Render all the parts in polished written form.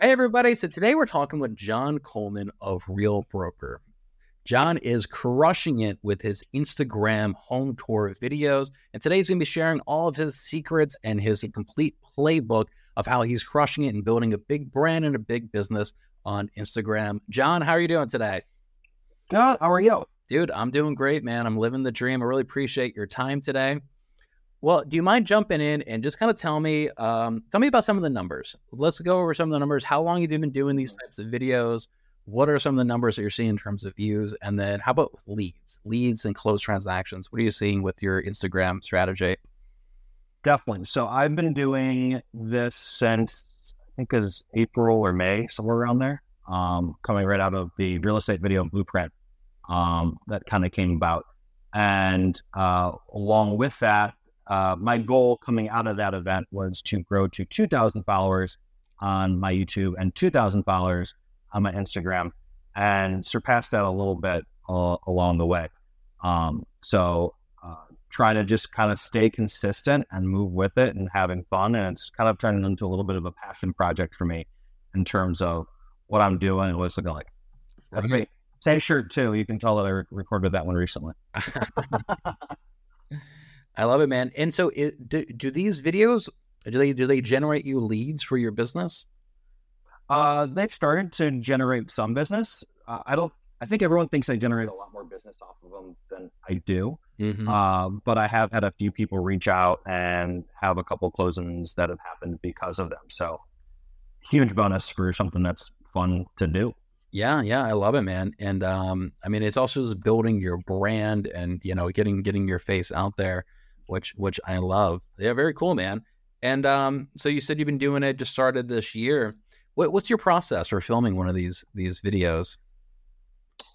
Hey everybody, so today we're talking with John Coleman of Real Broker. John is crushing it with his Instagram home tour videos, and today he's going to be sharing all of his secrets and his complete playbook of how he's crushing it and building a big brand and a big business on Instagram. John, how are you doing today? Good, how are you? Dude, I'm doing great, man. I'm living the dream. I really appreciate your time today. Well, do you mind jumping in and just kind of tell me about some of the numbers? Let's go over some of the numbers. How long have you been doing these types of videos? What are some of the numbers that you're seeing in terms of views? And then how about leads and closed transactions? What are you seeing with your Instagram strategy? Definitely. So I've been doing this since I think it was April or May, somewhere around there, coming right out of the real estate video blueprint that kind of came about. And along with that, my goal coming out of that event was to grow to 2,000 followers on my YouTube and 2,000 followers on my Instagram, and surpass that a little bit along the way. So try to just kind of stay consistent and move with it and having fun. And it's kind of turning into a little bit of a passion project for me in terms of what I'm doing and what it's looking like. That's great. Same shirt too. You can tell that I recorded that one recently. I love it, man. And so do these videos, do they generate you leads for your business? They've started to generate some business. I think everyone thinks I generate a lot more business off of them than I do. Mm-hmm. But I have had a few people reach out and have a couple closings that have happened because of them. So huge bonus for something that's fun to do. Yeah, I love it, man. And, I mean, it's also just building your brand and, you know, getting your face out there, which I love. Yeah, very cool, man. And so you said you've been doing it, just started this year. What's your process for filming one of these videos?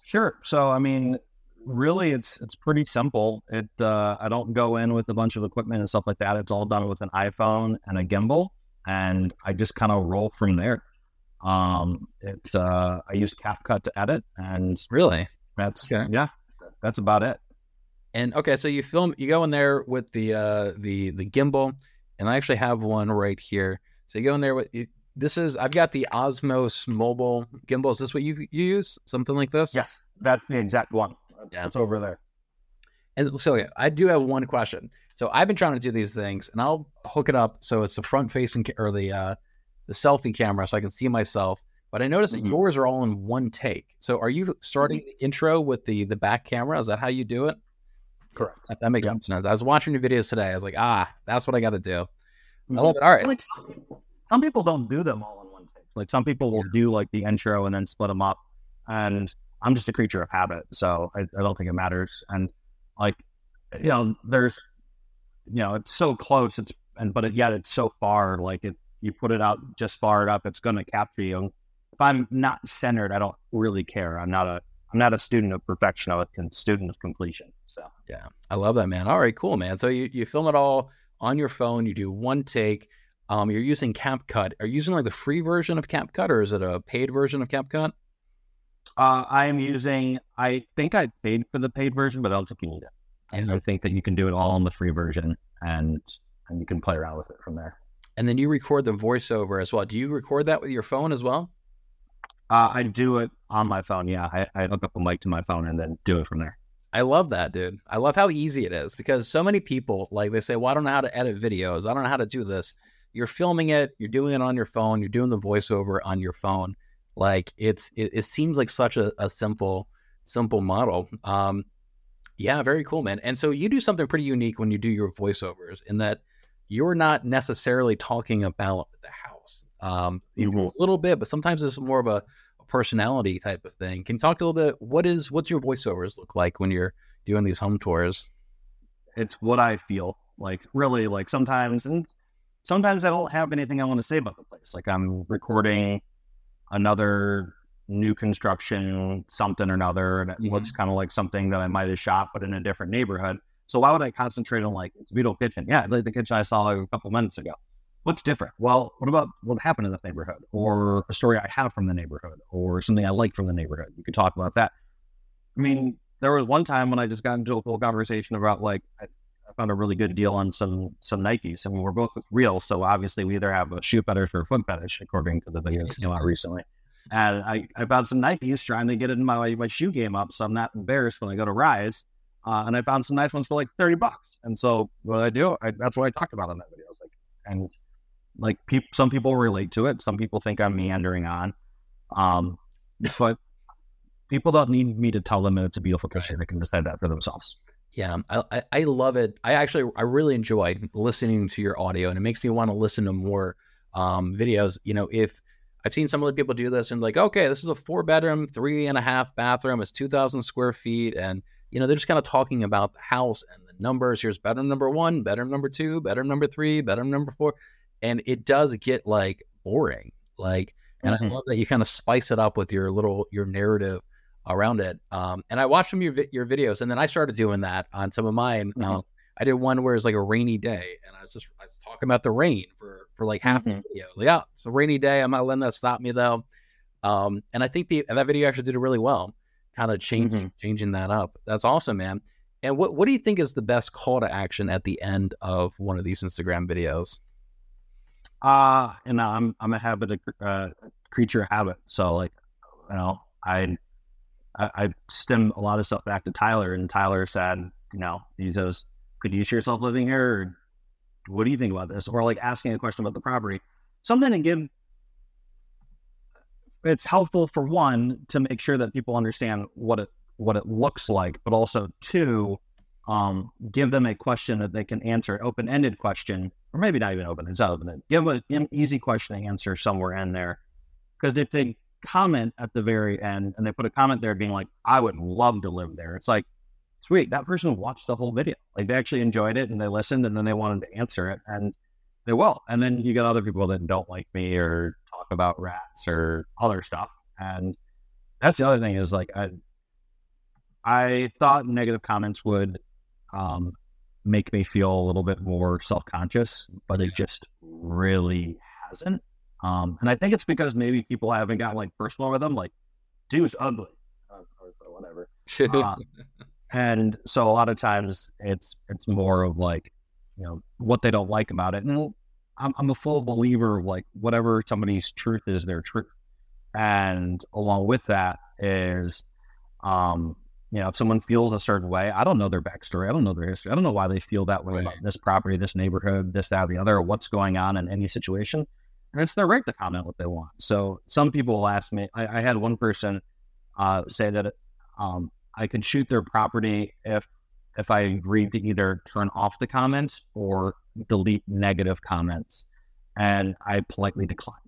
Sure. So, I mean, really, it's pretty simple. I don't go in with a bunch of equipment and stuff like that. It's all done with an iPhone and a gimbal, and I just kind of roll from there. I use CapCut to edit, and really that's about it. And okay, so you go in there with the gimbal, and I actually have one right here. So you go in there with I've got the Osmo Mobile gimbal. Is this what you use? Something like this? Yes, that's the exact one. Yeah. It's over there. And so yeah, I do have one question. So I've been trying to do these things, and I'll hook it up so it's the front facing or the selfie camera, so I can see myself. But I noticed that yours are all in one take. So are you starting the intro with the back camera? Is that how you do it? Correct. That makes sense. I was watching your videos today. I was like, that's what I got to do. I love it. All right. Like some people don't do them all in one take. Like some people will do like the intro and then split them up. And I'm just a creature of habit, so I don't think it matters. And like, you know, there's, you know, it's so close. But it's so far. Like you put it out just far enough, it's going to capture you. If I'm not centered, I don't really care. I'm not a student of perfection. I'm a student of completion. So yeah, I love that, man. All right, cool, man. So you film it all on your phone. You do one take. You're using CapCut. Are you using like the free version of CapCut, or is it a paid version of CapCut? I think I paid for the paid version, but I don't think you need it. I think that you can do it all on the free version, and you can play around with it from there. And then you record the voiceover as well. Do you record that with your phone as well? I do it on my phone. Yeah, I hook up a mic to my phone and then do it from there. I love that, dude. I love how easy it is, because so many people, like, they say, well, I don't know how to edit videos. I don't know how to do this. You're filming it. You're doing it on your phone. You're doing the voiceover on your phone. Like it seems like such a simple model. Yeah, very cool, man. And so you do something pretty unique when you do your voiceovers, in that you're not necessarily talking about the house a little bit, but sometimes it's more of a personality type of thing. Can you talk a little bit? What's your voiceovers look like when you're doing these home tours? It's what I feel like, really, like sometimes I don't have anything I want to say about the place. Like I'm recording another new construction, something or another, and it looks kind of like something that I might've shot, but in a different neighborhood. So why would I concentrate on like it's a beautiful kitchen? Yeah, like the kitchen I saw a couple minutes ago. What's different? Well, what about what happened in that neighborhood, or a story I have from the neighborhood, or something I like from the neighborhood? You could talk about that. I mean, there was one time when I just got into a whole conversation about like I found a really good deal on some Nikes. I mean, we're both real, so obviously we either have a shoe fetish or a foot fetish, according to the videos came out recently. And I found some Nikes trying to get in my shoe game up, so I'm not embarrassed when I go to Rise. And I found some nice ones for like $30. And so what I do, that's what I talked about in that video. I was like, and like some people relate to it. Some people think I'm meandering on. But people don't need me to tell them that it's a beautiful question. They can decide that for themselves. Yeah, I love it. I really enjoy listening to your audio, and it makes me want to listen to more videos. You know, if I've seen some other people do this and like, okay, this is a 4-bedroom, 3.5 bathroom, it's 2,000 square feet. And, you know, they're just kind of talking about the house and the numbers. Here's bedroom number 1, bedroom number 2, bedroom number 3, bedroom number 4. And it does get like boring. Like, and I love that you kind of spice it up with your narrative around it. And I watched some of your videos, and then I started doing that on some of mine. I did one where it's like a rainy day, and I was talking about the rain for like half the video. Like, yeah, it's a rainy day. I'm not letting that stop me though. And I think that video actually did really well, kind of changing that up. That's awesome, man. And what do you think is the best call to action at the end of one of these Instagram videos? And I'm a creature of habit. So like, you know, I stemmed a lot of stuff back to Tyler, and Tyler said, you know, he says, could you see yourself living here? Or what do you think about this? Or like asking a question about the property, something to give. It's helpful for one, to make sure that people understand what it looks like, but also two, give them a question that they can answer, open-ended question, or maybe not even open, it's not open-ended. Give an easy question to answer somewhere in there. Because if they comment at the very end and they put a comment there being like, I would love to live there, it's like, sweet, that person watched the whole video. Like they actually enjoyed it and they listened and then they wanted to answer it, and they will. And then you get other people that don't like me or talk about rats or other stuff. And that's the other thing is like, I thought negative comments would make me feel a little bit more self-conscious, but it just really hasn't. And I think it's because maybe people haven't gotten like personal with them, like dude's ugly or whatever. And so a lot of times it's more of like, you know, what they don't like about it. And I'm a full believer of like whatever somebody's truth is their truth. And along with that is, you know, if someone feels a certain way, I don't know their backstory. I don't know their history. I don't know why they feel that way about this property, this neighborhood, this, that, the other, or what's going on in any situation. And it's their right to comment what they want. So some people will ask me, I had one person say that I could shoot their property if I agreed to either turn off the comments or delete negative comments. And I politely declined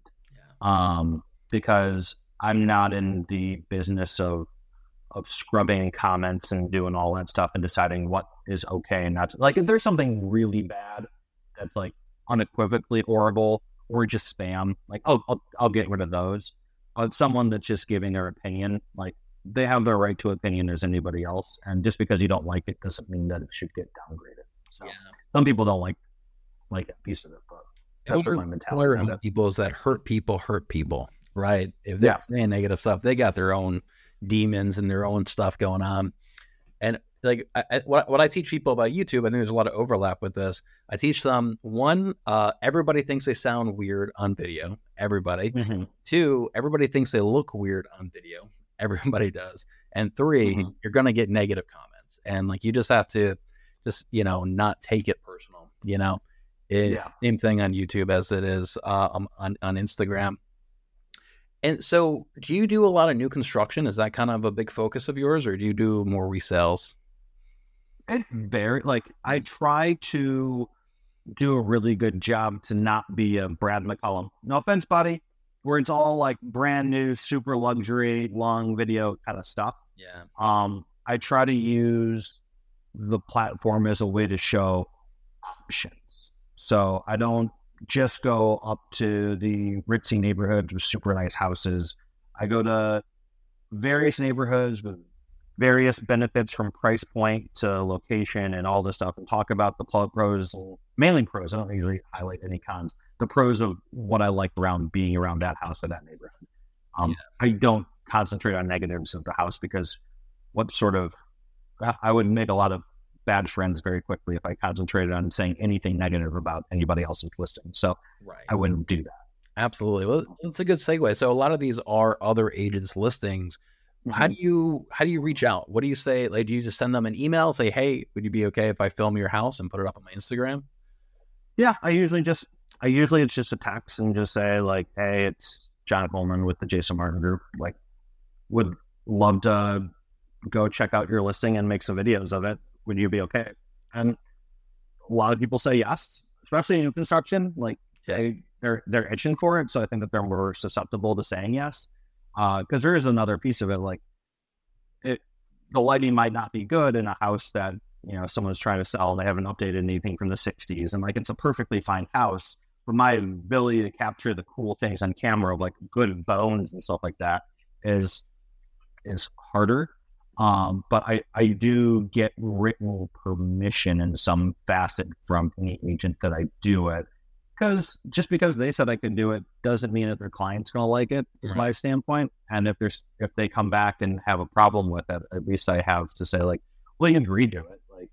because I'm not in the business of scrubbing comments and doing all that stuff and deciding what is okay and not to. Like if there's something really bad that's like unequivocally horrible or just spam, like I'll get rid of those. But someone that's just giving their opinion, like they have their right to opinion as anybody else, and just because you don't like it doesn't mean that it should get downgraded. So some people don't like that piece of it, but that's what my mentality about people is that hurt people, right? If they're saying negative stuff, they got their own demons and their own stuff going on. And like what I teach people about YouTube, I think there's a lot of overlap with this. I teach them, one, everybody thinks they sound weird on video. Everybody. Two, everybody thinks they look weird on video. Everybody does. And three, you're going to get negative comments. And like, you just have to just, you know, not take it personal, you know, it's the same thing on YouTube as it is on Instagram. And so do you do a lot of new construction? Is that kind of a big focus of yours, or do you do more resales? It varies. Like I try to do a really good job to not be a Brad McCollum, no offense, buddy, where it's all like brand new, super luxury, long video kind of stuff. Yeah. I try to use the platform as a way to show options. So I don't just go up to the ritzy neighborhoods with super nice houses. I go to various neighborhoods with various benefits from price point to location and all this stuff, and talk about the pros, mainly pros. I don't usually highlight any cons. The pros of what I like around being around that house or that neighborhood. I don't concentrate on negatives of the house because what sort of I would make a lot of bad friends very quickly if I concentrated on saying anything negative about anybody else's listing. So right. I wouldn't do that. Absolutely. Well, it's a good segue. So a lot of these are other agents' listings. Mm-hmm. How do you reach out? What do you say? Like, do you just send them an email, say, hey, would you be okay if I film your house and put it up on my Instagram? Yeah, I usually it's just a text and just say like, hey, it's John Coleman with the Jason Martin group. Like, would love to go check out your listing and make some videos of it. Would you be okay? And a lot of people say yes, especially in new construction. Like, they're itching for it, so I think that they're more susceptible to saying yes. Because there is another piece of it, like the lighting might not be good in a house that, you know, someone's trying to sell and they haven't updated anything from the 60s, and like, it's a perfectly fine house, but my ability to capture the cool things on camera of like good bones and stuff like that is harder. But I do get written permission in some facet from any agent that I do it. Because just because they said I could do it doesn't mean that their client's going to like it, is right. my standpoint. And if they come back and have a problem with it, at least I have to say like, well, you can redo it. Like,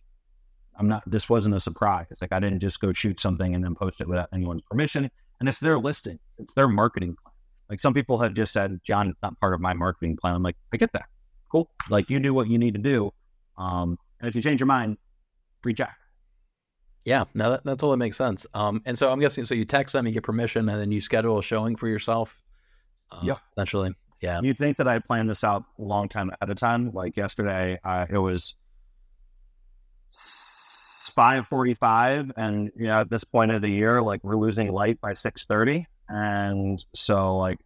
this wasn't a surprise. Like, I didn't just go shoot something and then post it without anyone's permission. And it's their listing. It's their marketing plan. Like, some people have just said, John, it's not part of my marketing plan. I'm like, I get that. Cool. Like, you do what you need to do. And if you change your mind, reject. Yeah, no, that totally makes sense. And so I'm guessing, so you text them, you get permission, and then you schedule a showing for yourself. Yeah, essentially. Yeah. You'd think that I planned this out a long time ahead of time. Like yesterday, it was 5:45, and you know, at this point of the year, like, we're losing light by 6:30, and so like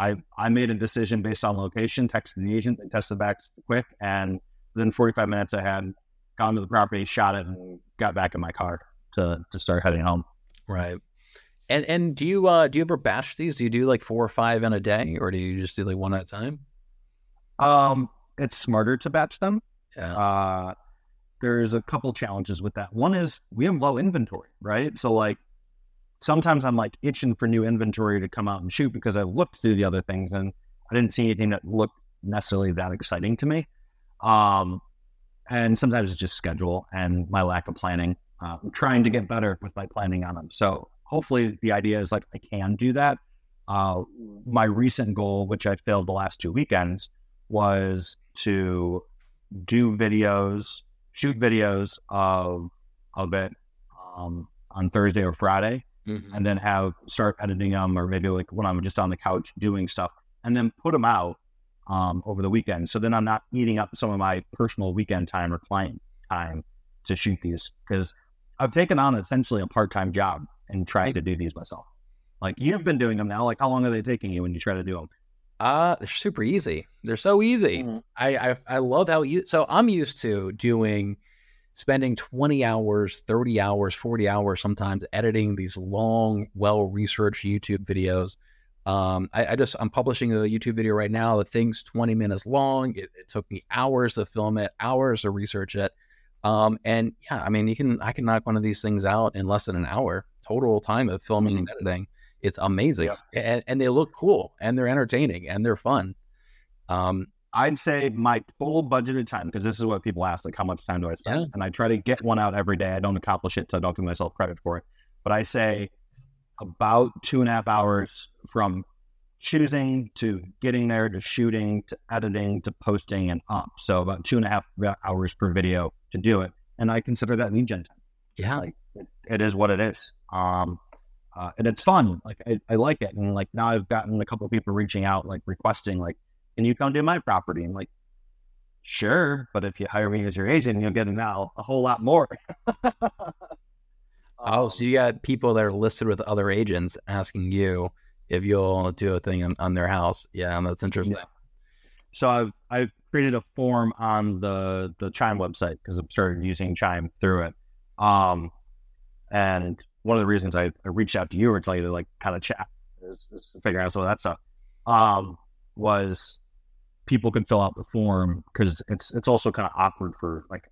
I made a decision based on location, texted the agent, they tested back quick, and within 45 minutes, I had gone to the property, shot it, and got back in my car to start heading home. Right. And do you ever batch these? Do you do like 4 or 5 in a day, or do you just do like one at a time? It's smarter to batch them. Yeah. There's a couple challenges with that. One is we have low inventory, right? So like, sometimes I'm like itching for new inventory to come out and shoot because I looked through the other things and I didn't see anything that looked necessarily that exciting to me. And sometimes it's just schedule and my lack of planning. I'm trying to get better with my planning on them. So hopefully the idea is like, I can do that. My recent goal, which I failed the last 2 weekends, was to do videos, shoot videos of it on Thursday or Friday, mm-hmm. and then start editing them, or maybe like when I'm just on the couch doing stuff, and then put them out over the weekend. So then I'm not eating up some of my personal weekend time or client time to shoot these, because I've taken on essentially a part-time job and tried to do these myself. Like, you've been doing them now. Like, how long are they taking you when you try to do them? They're super easy. They're so easy. Mm-hmm. I love how you, so I'm used to spending 20 hours, 30 hours, 40 hours, sometimes editing these long, well-researched YouTube videos. I'm publishing a YouTube video right now. The thing's 20 minutes long. It took me hours to film it, hours to research it. And yeah, I mean, I can knock one of these things out in less than an hour, total time of filming and editing. It's amazing. Yeah. And they look cool, and they're entertaining, and they're fun. I'd say my total budgeted time, because this is what people ask, like, how much time do I spend? Yeah. And I try to get one out every day. I don't accomplish it, so I don't give myself credit for it. But I say about 2.5 hours from choosing to getting there to shooting to editing to posting and up. So about 2.5 hours per video to do it. And I consider that lead gen time. Yeah. Like, it is what it is. And it's fun. Like, I like it. And like, now I've gotten a couple of people reaching out, like requesting, like, can you come do my property? I'm like, sure. But if you hire me as your agent, you'll get a whole lot more. Oh, so you got people that are listed with other agents asking you if you'll do a thing on their house. Yeah, that's interesting. Yeah. So I've created a form on the Chime website, because I've started using Chime through it. And one of the reasons I reached out to you, or tell you to like kind of chat, is figuring out some of that stuff, was people can fill out the form, because it's also kind of awkward for like,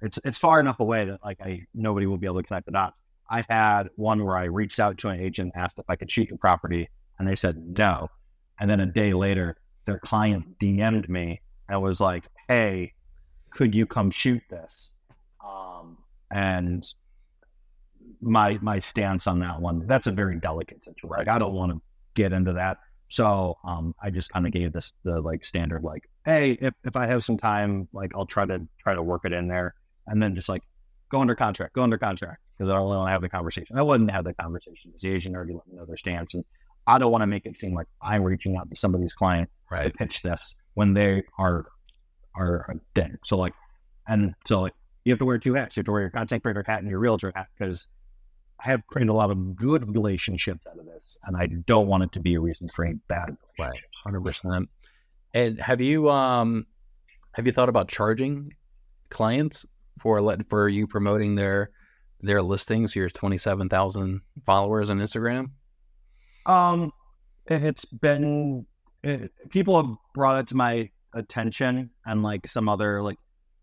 It's far enough away that like nobody will be able to connect the dots. I had one where I reached out to an agent, asked if I could shoot your property, and they said no. And then a day later, their client DM'd me and was like, "Hey, could you come shoot this?" And my stance on that one, that's a very delicate situation. Like, I don't want to get into that. So I just kind of gave this the like standard, like, hey, if I have some time, like I'll try to work it in there, and then just like go under contract because I don't want to have the conversation. I wouldn't have the conversation because the agent already let me know their stance, and I don't want to make it seem like I'm reaching out to somebody's client to pitch this when they are dead. So like, and so like, you have to wear two hats. You have to wear your content creator hat and your realtor hat, because I have created a lot of good relationships out of this, and I don't want it to be a reason for any bad relationships. Right, 100%. And have you thought about charging clients for you promoting their listings? Your 27,000 followers on Instagram. People have brought it to my attention, and like some other like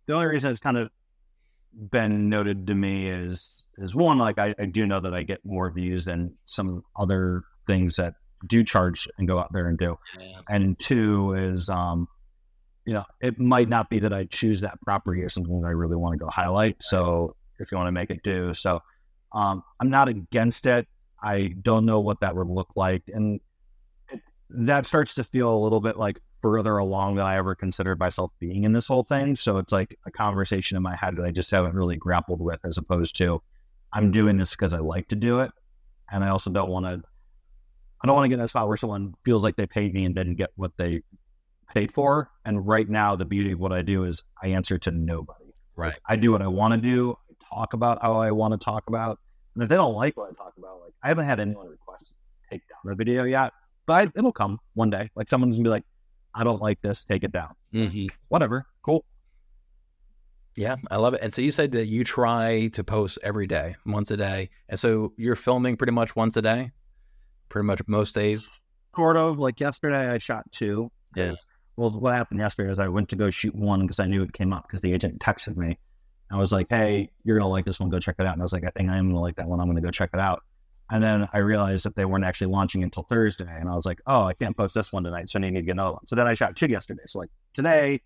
the only reason it's kind of been noted to me is one, like I do know that I get more views than some other things that do charge and go out there and do. Yeah. And two is, you know, it might not be that I choose that property as something that I really want to go highlight. So if you want to make it do, so I'm not against it. I don't know what that would look like. And that starts to feel a little bit like further along than I ever considered myself being in this whole thing. So it's like a conversation in my head that I just haven't really grappled with, as opposed to I'm doing this because I like to do it. And I also don't want to get in a spot where someone feels like they paid me and didn't get what they paid for. And right now, the beauty of what I do is I answer to nobody. Right. I do what I want to do. I talk about how I want to talk about. And if they don't like what I talk about, like, I haven't had anyone request to take down the video yet, but it'll come one day. Like, someone's gonna be like, I don't like this, take it down. Mm-hmm. Whatever. Cool. Yeah, I love it. And so you said that you try to post every day, once a day. And so you're filming pretty much once a day, pretty much most days. Sort of. Like yesterday, I shot two. Yeah. Well, what happened yesterday is I went to go shoot one because I knew it came up because the agent texted me. I was like, hey, you're going to like this one. Go check it out. And I was like, I think I am going to like that one. I'm going to go check it out. And then I realized that they weren't actually launching until Thursday. And I was like, oh, I can't post this one tonight, so I need to get another one. So then I shot two yesterday. So like today,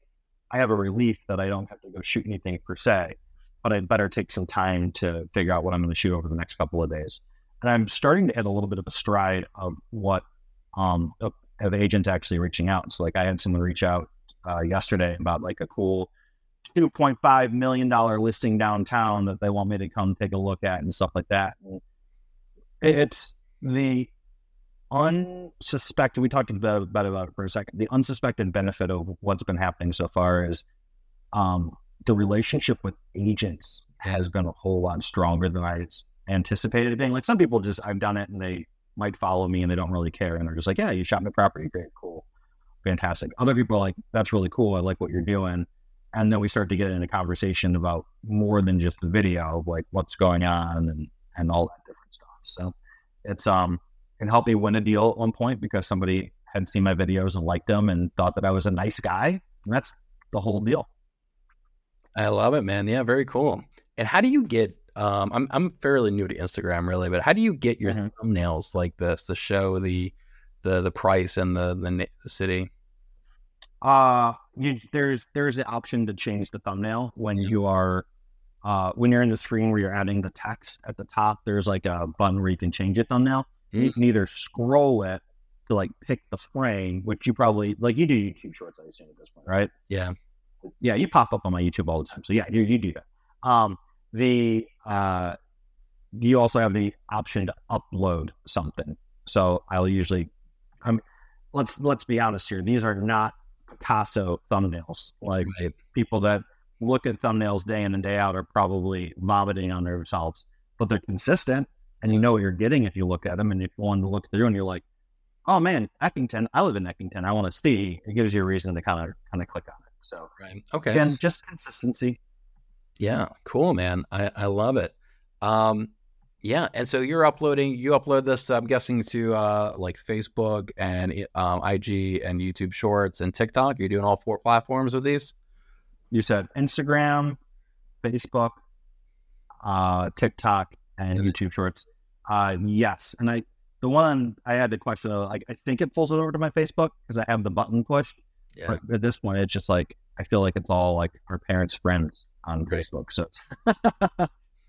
I have a relief that I don't have to go shoot anything per se, but I'd better take some time to figure out what I'm going to shoot over the next couple of days. And I'm starting to hit a little bit of a stride of what of agents actually reaching out. So like I had someone reach out yesterday about like a cool $2.5 million listing downtown that they want me to come take a look at and stuff like that. And it's the unsuspected, we talked about it for a second, the unsuspected benefit of what's been happening so far is the relationship with agents has been a whole lot stronger than I anticipated it being. Like some people just, I've done it and they might follow me and they don't really care. And they're just like, yeah, you shot my property. Great, cool, fantastic. Other people are like, that's really cool. I like what you're doing. And then we start to get in a conversation about more than just the video, like what's going on and all that different stuff. So it's it helped me win a deal at one point because somebody had seen my videos and liked them and thought that I was a nice guy. And that's the whole deal. I love it, man. Yeah, very cool. And how do you get I'm fairly new to Instagram really, but how do you get your thumbnails like this to show the price and the city? There's the option to change the thumbnail when you are when you're in the screen where you're adding the text at the top. There's like a button where you can change it thumbnail. You can either scroll it to like pick the frame, which you probably like. You do YouTube Shorts, I assume, at this point, right? Yeah. You pop up on my YouTube all the time, so yeah, you do that. You also have the option to upload something. So I'll usually, let's be honest here. These are not Picasso thumbnails. Like people that look at thumbnails day in and day out are probably vomiting on themselves, but they're consistent and you know what you're getting if you look at them. And if you want to look through and you're like, oh man, Eckington, I live in Eckington, I want to see, it gives you a reason to kind of click on it. So okay, again, just consistency. Yeah, cool, man. I love it. Yeah. And so you upload this, I'm guessing, to like Facebook and IG and YouTube Shorts and TikTok. You're doing all four platforms with these? You said Instagram, Facebook, TikTok, and YouTube Shorts. Yes. And the one I had to question, like, I think it pulls it over to my Facebook because I have the button pushed. Yeah. But at this point, it's just like, I feel like it's all like our parents' friends on Facebook. So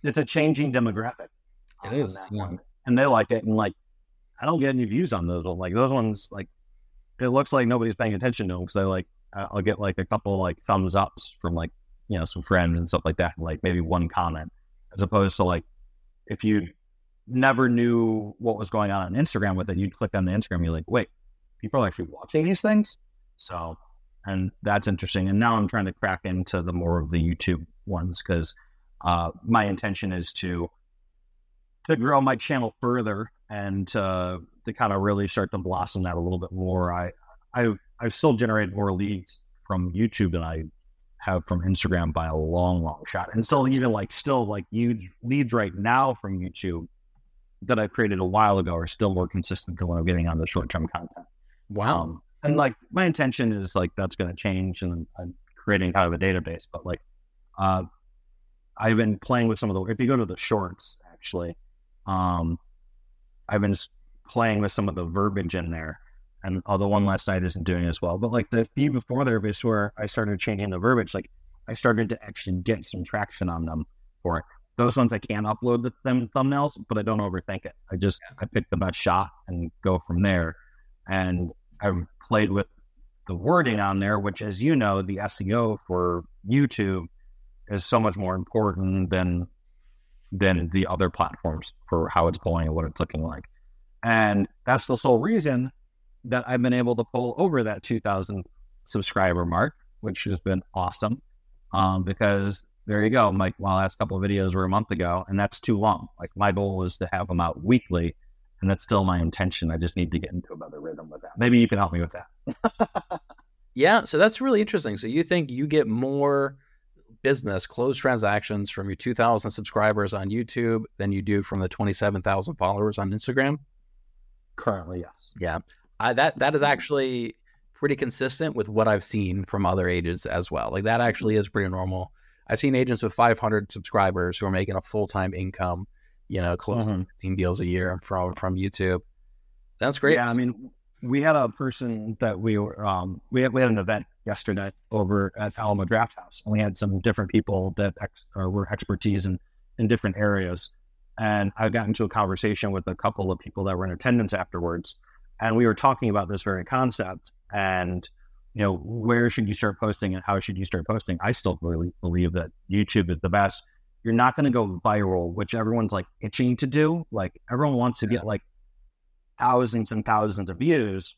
it's a changing demographic. It is. Yeah. And they like it. And like, I don't get any views on those ones. Like those ones, like it looks like nobody's paying attention to them. Cause I like, I'll get like a couple like thumbs ups from like, you know, some friends and stuff like that. And like maybe one comment, as opposed to like, if you never knew what was going on Instagram with it, you'd click on the Instagram and you're like, wait, people are actually watching these things. So, and that's interesting. And now I'm trying to crack into the more of the YouTube ones. Cause, my intention is to grow my channel further and to kind of really start to blossom that a little bit more. I've still generated more leads from YouTube than I have from Instagram by a long shot. And still huge leads right now from YouTube that I created a while ago are still more consistent than what I'm getting on the short-term content. Wow. And like my intention is like, that's going to change, and I'm creating kind of a database, but like I've been playing with some of the, if you go to the shorts actually, I've been playing with some of the verbiage in there, and although one last night isn't doing as well, but like the few before there was where I started changing the verbiage, like I started to actually get some traction on them for it. Those ones I can upload the thumbnails, but I don't overthink it. I pick the best shot and go from there. And I've played with the wording on there, which, as you know, the SEO for YouTube is so much more important than the other platforms for how it's pulling and what it's looking like. And that's the sole reason that I've been able to pull over that 2,000 subscriber mark, which has been awesome. Because there you go, like my last couple of videos were a month ago, and that's too long. Like my goal was to have them out weekly, and that's still my intention. I just need to get into a better rhythm with that. Maybe you can help me with that. Yeah. So that's really interesting. So you think you get more business, closed transactions from your 2,000 subscribers on YouTube than you do from the 27,000 followers on Instagram? Currently, yes. Yeah. That is actually pretty consistent with what I've seen from other agents as well. Like that actually is pretty normal. I've seen agents with 500 subscribers who are making a full-time income, you know, closing 15 deals a year from YouTube. That's great. Yeah. I mean, we had a person that we had an event yesterday over at Alamo Draft House, and we had some different people that were expertise in different areas. And I got into a conversation with a couple of people that were in attendance afterwards, and we were talking about this very concept and, you know, where should you start posting and how should you start posting? I still really believe that YouTube is the best. You're not going to go viral, which everyone's like itching to do. Like everyone wants to get like thousands and thousands of views,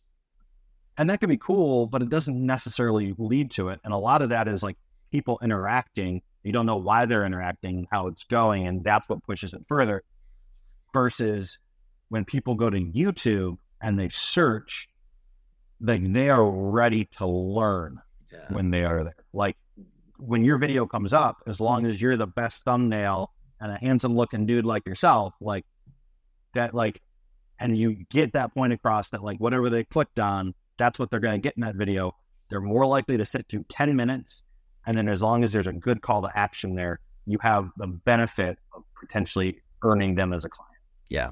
and that can be cool, but it doesn't necessarily lead to it. And a lot of that is like people interacting. You don't know why they're interacting, how it's going, and that's what pushes it further. Versus when people go to YouTube and they search, they are ready to learn when they are there. Like when your video comes up, as long as you're the best thumbnail and a handsome looking dude like yourself, like that, like, and you get that point across that like whatever they clicked on, that's what they're going to get in that video. They're more likely to sit through 10 minutes. And then as long as there's a good call to action there, you have the benefit of potentially earning them as a client. Yeah.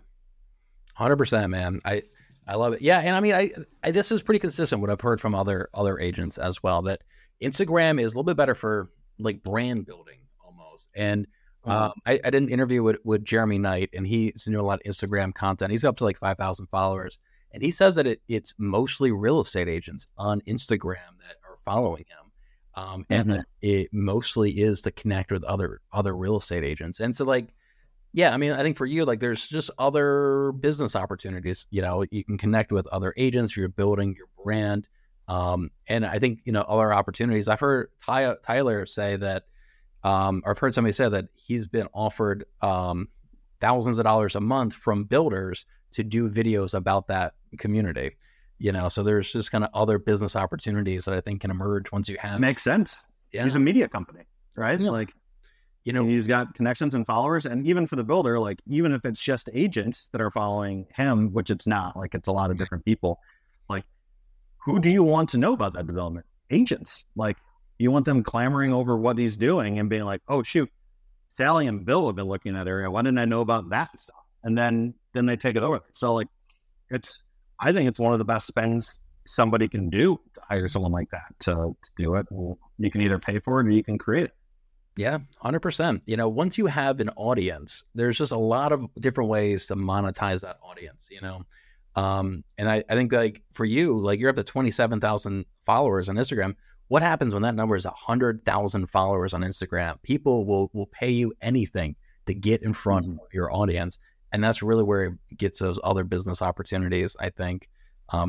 100%, man. I love it. Yeah. And I mean, I this is pretty consistent what I've heard from other agents as well, that Instagram is a little bit better for like brand building almost. And I did an interview with Jeremy Knight, and he's doing a lot of Instagram content. He's up to like 5,000 followers. And he says that it's mostly real estate agents on Instagram that are following him. And it mostly is to connect with other real estate agents. And so like, yeah, I mean, I think for you, like there's just other business opportunities, you know, you can connect with other agents, you're building your brand. And I think, you know, other opportunities. I've heard Tyler say that, or I've heard somebody say that he's been offered thousands of dollars a month from builders to do videos about that community, you know? So there's just kind of other business opportunities that I think can emerge once you have. Makes sense. Yeah. He's a media company, right? Yeah. Like, you know, he's got connections and followers, and even for the builder, like even if it's just agents that are following him, which it's not, like it's a lot of different people, like who do you want to know about that development? Agents. Like you want them clamoring over what he's doing and being like, oh shoot, Sally and Bill have been looking at that area. Why didn't I know about that stuff? And then they take it over. So like, I think it's one of the best spends somebody can do to hire someone like that to do it. Well, you can either pay for it or you can create it. Yeah, 100%. You know, once you have an audience, there's just a lot of different ways to monetize that audience, you know? And I think like for you, like you're up to 27,000 followers on Instagram. What happens when that number is 100,000 followers on Instagram? People will pay you anything to get in front of your audience. And that's really where it gets those other business opportunities, I think.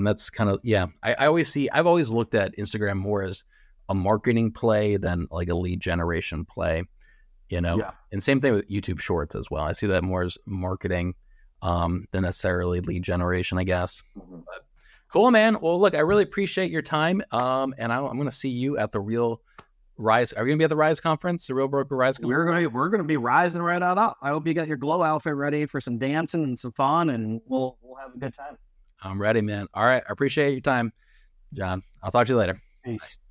That's kind of, yeah, I've always looked at Instagram more as a marketing play than like a lead generation play, you know? Yeah. And same thing with YouTube Shorts as well. I see that more as marketing than necessarily lead generation, I guess. Mm-hmm. But cool, man. Well, look, I really appreciate your time. And I'm going to see you at the Real Rise. Are we going to be at the Rise conference, the Real Broker Rise conference? We're going to be rising right on up. I hope you got your glow outfit ready for some dancing and some fun, and we'll have a good time. I'm ready, man. All right. I appreciate your time, John. I'll talk to you later. Peace. Bye.